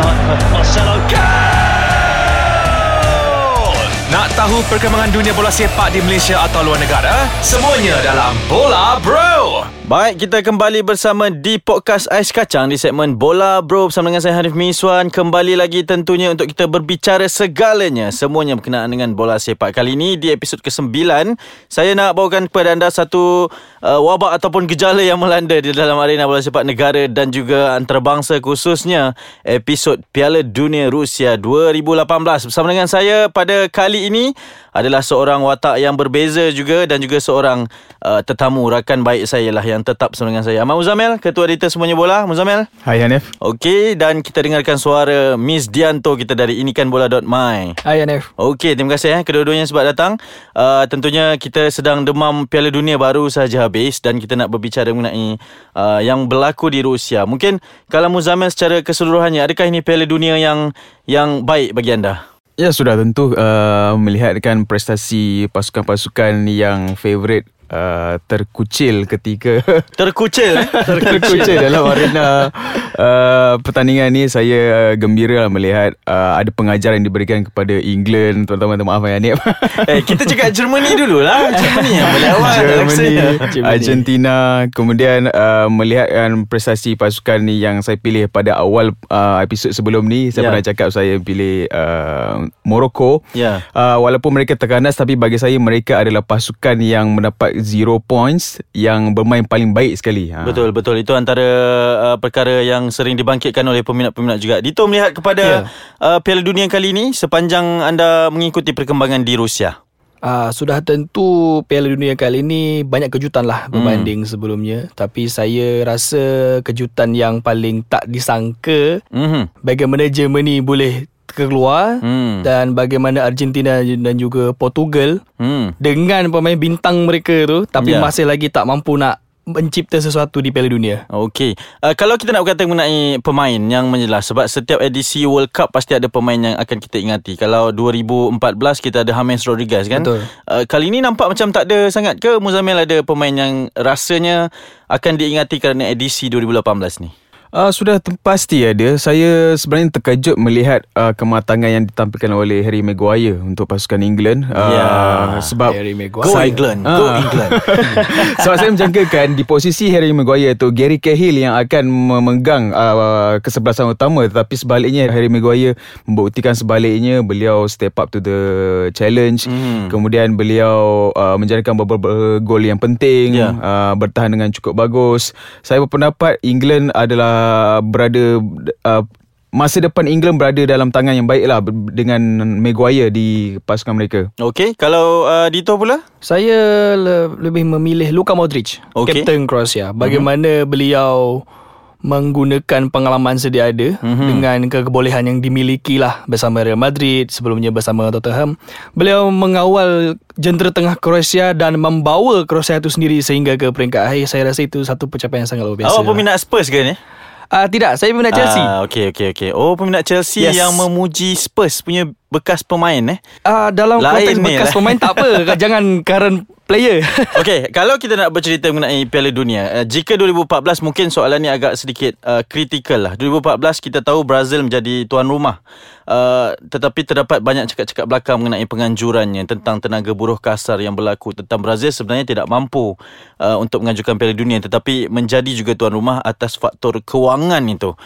tonight with Marcelo. Goal! Nak tahu perkembangan dunia bola sepak di Malaysia atau luar negara? Semuanya dalam Bola Bro. Baik, kita kembali bersama di podcast Ais Kacang di segmen Bola Bro bersama dengan saya Harif Miswan. Kembali lagi tentunya untuk kita berbicara segalanya, semuanya berkenaan dengan bola sepak. Kali ini di episod ke-9, saya nak bawakan kepada anda satu wabak ataupun gejala yang melanda di dalam arena bola sepak negara dan juga antarabangsa, khususnya episod Piala Dunia Rusia 2018. Bersama dengan saya pada kali ini adalah seorang watak yang berbeza juga dan juga seorang tetamu rakan baik saya lah yang tetap bersama dengan saya, Ahmad Muzammil, Ketua Editor Semuanya Bola. Muzammil, hai Hanif. Okey, dan kita dengarkan suara Miss Dianto kita dari InikanBola.my. Hai Hanif. Okey, terima kasih kedua-duanya sebab datang. Tentunya kita sedang demam Piala Dunia baru saja habis dan kita nak berbicara mengenai yang berlaku di Rusia. Mungkin kalau Muzammil secara keseluruhannya, adakah ini Piala Dunia yang baik bagi anda? Ya, sudah tentu melihatkan prestasi pasukan-pasukan yang favourite terkucil ketika terkucil dalam arena pertandingan ni. Saya gembira melihat ada pengajaran yang diberikan kepada England. Tuan-tuan, maaf ya Hanif, kita cakap Germany dululah. Germany yang melawan Germany, Argentina. Kemudian melihatkan prestasi pasukan ni yang saya pilih pada awal episod sebelum ni. Saya pernah cakap saya pilih Morocco. Walaupun mereka terkandas, tapi bagi saya mereka adalah pasukan yang mendapat 0 points yang bermain paling baik sekali. Betul. Itu antara perkara yang sering dibangkitkan oleh peminat-peminat juga. Dito, melihat kepada Piala Dunia kali ini sepanjang anda mengikuti perkembangan di Rusia. Sudah tentu Piala Dunia kali ini banyak kejutan lah berbanding sebelumnya. Tapi saya rasa kejutan yang paling tak disangka, bagaimana Germany boleh keluar dan bagaimana Argentina dan juga Portugal dengan pemain bintang mereka tu, tapi masih lagi tak mampu nak mencipta sesuatu di Piala Dunia. Okey, kalau kita nak berkata mengenai pemain yang menjelas, sebab setiap edisi World Cup pasti ada pemain yang akan kita ingati. Kalau 2014 kita ada James Rodriguez kan. Kali ni nampak macam tak ada sangat ke, Muzammil, ada pemain yang rasanya akan diingati kerana edisi 2018 ni? Sudah pasti ada. Saya sebenarnya terkejut melihat kematangan yang ditampilkan oleh Harry Maguire untuk pasukan England. Sebab go England, go England. Sebab saya menjangkakan di posisi Harry Maguire tu Gary Cahill yang akan memegang kesebelasan utama, tetapi sebaliknya Harry Maguire membuktikan sebaliknya. Beliau step up to the challenge. Kemudian beliau menjadikan beberapa gol yang penting, bertahan dengan cukup bagus. Saya berpendapat England adalah masa depan England berada dalam tangan yang baiklah dengan Maguire di pasukan mereka. Okey, kalau Dito pula? Saya lebih memilih Luka Modric, Captain Croatia. Bagaimana beliau menggunakan pengalaman sedia ada dengan kebolehan yang dimiliki lah bersama Real Madrid, sebelumnya bersama Tottenham. Beliau mengawal jentera tengah Kroasia dan membawa Kroasia itu sendiri sehingga ke peringkat akhir. Saya rasa itu satu pencapaian yang sangat luar biasa. Awak peminat Spurs ke ni? Tidak, saya peminat Chelsea. Okey. Oh, peminat Chelsea yang memuji Spurs punya bekas pemain dalam konteks bekas pemain tak apa. Jangan current player. Okey, kalau kita nak bercerita mengenai Piala Dunia, jika 2014 mungkin soalan ni agak sedikit kritikal lah. 2014 kita tahu Brazil menjadi tuan rumah. Tetapi terdapat banyak cakap-cakap belakang mengenai penganjurannya, tentang tenaga buruh kasar yang berlaku, tentang Brazil sebenarnya tidak mampu untuk mengajukan Piala Dunia tetapi menjadi juga tuan rumah atas faktor kewangan itu.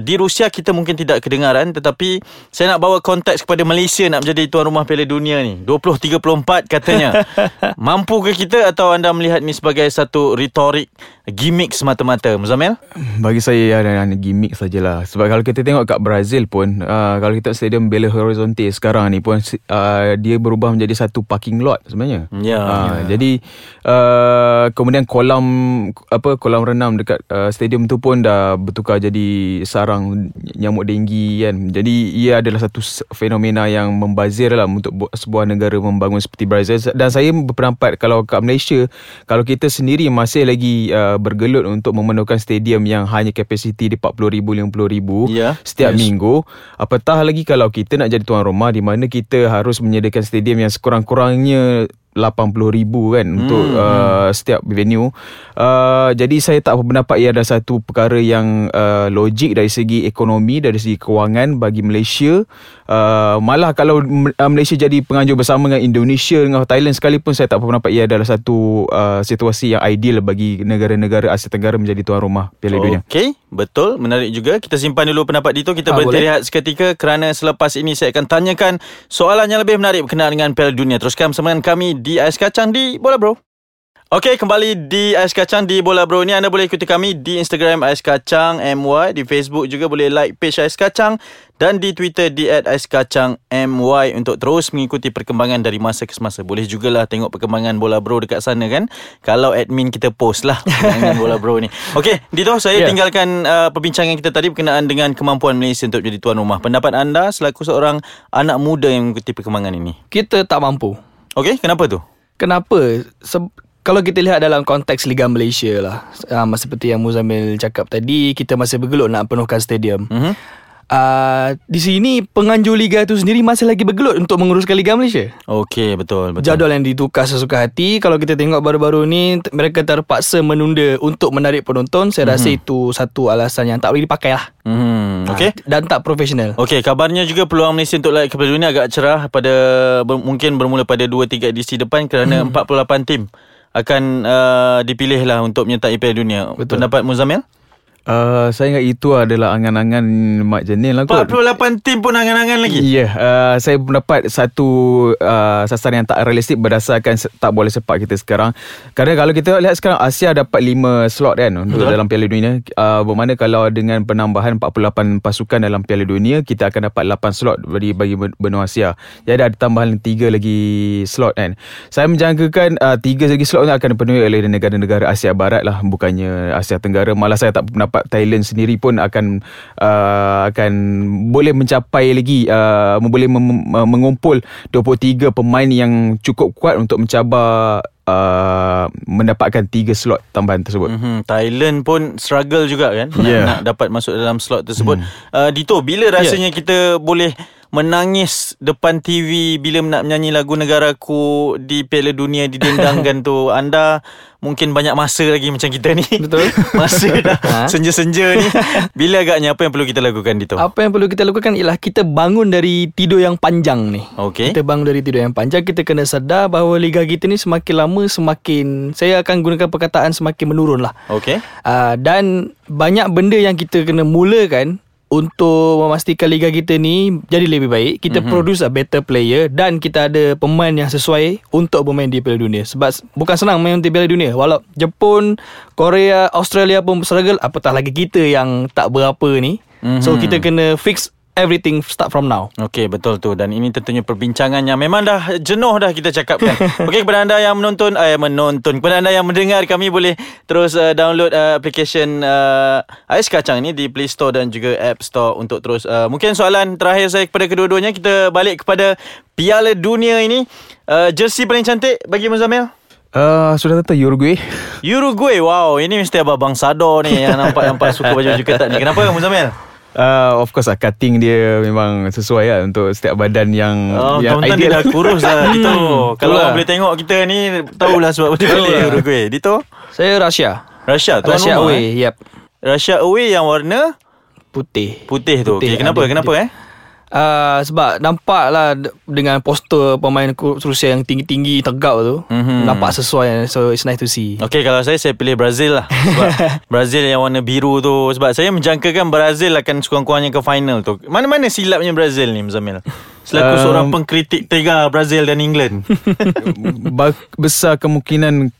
Di Rusia kita mungkin tidak kedengaran, tetapi saya nak bawa konteks kepada Malaysia nak menjadi tuan rumah Piala Dunia ni 2034 katanya. Mampukah kita atau anda melihat ni sebagai satu retorik, gimmick semata-mata, Muzammil? Bagi saya gimmick sajalah. Sebab kalau kita tengok kat Brazil pun, kalau kita stadium Belo Horizonte sekarang ni pun dia berubah menjadi satu parking lot sebenarnya. Jadi kemudian kolam renam dekat stadium tu pun dah bertukar jadi sarang nyamuk denggi kan. Jadi ia adalah satu fenomena yang membazir lah untuk sebuah negara membangun seperti Brazil. Dan saya berpendapat kalau kat Malaysia, kalau kita sendiri masih lagi bergelut untuk memenuhkan stadium yang hanya kapasiti di 40,000, 50,000 setiap minggu, apatah lagi kalau kita nak jadi tuan rumah di mana kita harus menyediakan stadium yang sekurang-kurangnya 80,000 kan untuk setiap venue. Jadi saya tak berpendapat ia ada satu perkara yang logik dari segi ekonomi, dari segi kewangan bagi Malaysia. Malah kalau Malaysia jadi penganjur bersama dengan Indonesia, dengan Thailand sekalipun, saya tak berpendapat ia adalah satu situasi yang ideal bagi negara-negara Asia Tenggara menjadi tuan rumah Piala Dunia. Okey, betul, menarik juga. Kita simpan dulu pendapat Dito. Kita berhenti rehat seketika kerana selepas ini saya akan tanyakan soalan yang lebih menarik berkenaan dengan Piala Dunia. Teruskan bersama dengan kami di Ais Kacang di Bola Bro. Okey, kembali di Ais Kacang di Bola Bro ni. Anda boleh ikuti kami di Instagram Ais Kacang MY, di Facebook juga boleh like page Ais Kacang, dan di Twitter di @aiskacangmy untuk terus mengikuti perkembangan dari masa ke semasa. Boleh jugalah tengok perkembangan Bola Bro dekat sana kan, kalau admin kita post lah perkembangan Bola Bro ni. Okey Dito, saya tinggalkan perbincangan kita tadi berkenaan dengan kemampuan Malaysia untuk jadi tuan rumah. Pendapat anda selaku seorang anak muda yang mengikuti perkembangan ini? Kita tak mampu. Okey, kenapa tu? Kenapa? Kalau kita lihat dalam konteks Liga Malaysia lah, seperti yang Muzammil cakap tadi, kita masih bergelut nak penuhkan stadium. Di sini penganjur Liga itu sendiri masih lagi bergelut untuk menguruskan Liga Malaysia. Okey, betul, betul. Jadual yang ditukar sesuka hati. Kalau kita tengok baru-baru ni, mereka terpaksa menunda untuk menarik penonton. Saya rasa itu satu alasan yang tak boleh dipakai lah. Okay. Dan tak profesional. Okey, kabarnya juga peluang Malaysia untuk layak ke Piala Dunia agak cerah pada mungkin bermula pada 2-3 edisi depan, kerana 48 tim akan dipilih lah untuk menyertai Piala Dunia. Betul. Pendapat Muzammil? Saya ingat itu adalah angan-angan Mark Janine lah kot. 48 tim pun angan-angan lagi? Ya, saya mendapat satu sasaran yang tak realistik berdasarkan tak boleh sepak kita sekarang. Kerana kalau kita lihat sekarang, Asia dapat 5 slot kan untuk dalam Piala Dunia. Bermakna kalau dengan penambahan 48 pasukan dalam Piala Dunia, kita akan dapat 8 slot bagi benua Asia. Jadi ada tambahan 3 lagi slot kan. Saya menjangkakan 3 lagi slot akan dipenuhi oleh negara-negara Asia Barat lah, bukannya Asia Tenggara. Malah saya tak mendapat Thailand sendiri pun akan boleh mencapai lagi, boleh mengumpul 23 pemain yang cukup kuat untuk mencabar mendapatkan 3 slot tambahan tersebut. Thailand pun struggle juga kan nak dapat masuk dalam slot tersebut. Dito, bila rasanya kita boleh menangis depan TV bila nak menyanyi lagu negaraku di Piala Dunia didendangkan tu? Anda mungkin banyak masa lagi macam kita ni. Betul. Masa dah senja-senja ni. Bila agaknya apa yang perlu kita lakukan, Dito? Apa yang perlu kita lakukan ialah kita bangun dari tidur yang panjang ni. Okay. Kita bangun dari tidur yang panjang. Kita kena sedar bahawa liga kita ni semakin lama semakin, saya akan gunakan perkataan, semakin menurun lah. Okay. Dan banyak benda yang kita kena mulakan untuk memastikan liga kita ni jadi lebih baik. Kita produce a better player, dan kita ada pemain yang sesuai untuk bermain di Piala Dunia. Sebab bukan senang main di Piala Dunia. Walau Jepun, Korea, Australia pun struggle, apatah lagi kita yang tak berapa ni. So kita kena fix everything start from now. Okey, betul tu. Dan ini tentunya perbincangan yang memang dah jenuh dah kita cakapkan. Okey, kepada anda yang menonton, kepada anda yang mendengar kami, boleh terus download application Ais Kacang ni di Play Store dan juga App Store untuk terus. Mungkin soalan terakhir saya kepada kedua-duanya, kita balik kepada Piala Dunia ini. Jersey paling cantik bagi Muzammil? Sudah tentu Uruguay. Wow, ini mesti abang Sado ni yang nampak suka baju ketat ni. Kenapa Muzammil? Of course lah, cutting dia memang sesuai lah untuk setiap badan yang ideal. Tonton dia dah kurus lah. Dito, kalau orang boleh tengok kita ni, tahulah sebab betul lah. Uruguay. Dito? Saya Rusia tuan Rusia rumah. Away, yep. Rusia away yang warna Putih tu. Okay, kenapa? Sebab nampak lah dengan postur pemain Rusia yang tinggi-tinggi tegak tu, nampak sesuai. So it's nice to see. Okay, kalau saya pilih Brazil lah. Sebab Brazil yang warna biru tu, sebab saya menjangkakan Brazil akan sekurang-kurangnya ke final tu. Mana-mana silapnya Brazil ni, Muzammil? Selaku seorang pengkritik tega Brazil dan England. Besar kemungkinan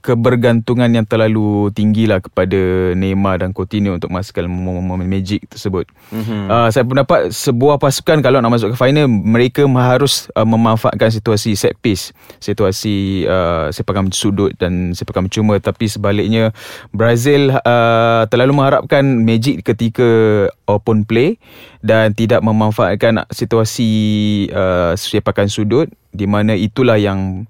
kebergantungan yang terlalu tinggilah kepada Neymar dan Coutinho untuk masukkan magic tersebut. Saya pendapat sebuah pasukan kalau nak masuk ke final, mereka harus memanfaatkan situasi set piece, situasi sepakan sudut dan sepakan cuma. Tapi sebaliknya Brazil terlalu mengharapkan magic ketika open play dan tidak memanfaatkan situasi sepakan sudut, di mana itulah yang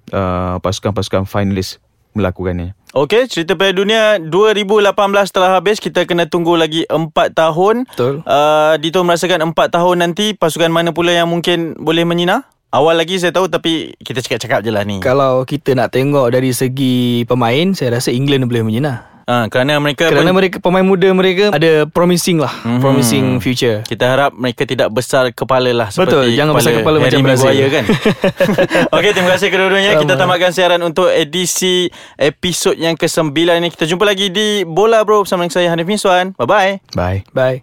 pasukan-pasukan finalis melakukannya. Okey, cerita Piala Dunia 2018 telah habis. Kita kena tunggu lagi 4 tahun. Betul. Dito merasakan 4 tahun nanti, pasukan mana pula yang mungkin boleh menyina? Awal lagi saya tahu, tapi kita cakap-cakap je lah ni. Kalau kita nak tengok dari segi pemain, saya rasa England boleh menyenah. Kerana mereka pemain muda mereka ada promising lah, promising future. Kita harap mereka tidak besar kepala lah. Betul, jangan besar kepala Harry macam Maguire kan. Okey, terima kasih kedua-duanya. Kita tamatkan siaran untuk edisi episod yang ke-9 ini. Kita jumpa lagi di Bola Bro bersama dengan saya Harif Miswan. Bye-bye. Bye. Bye.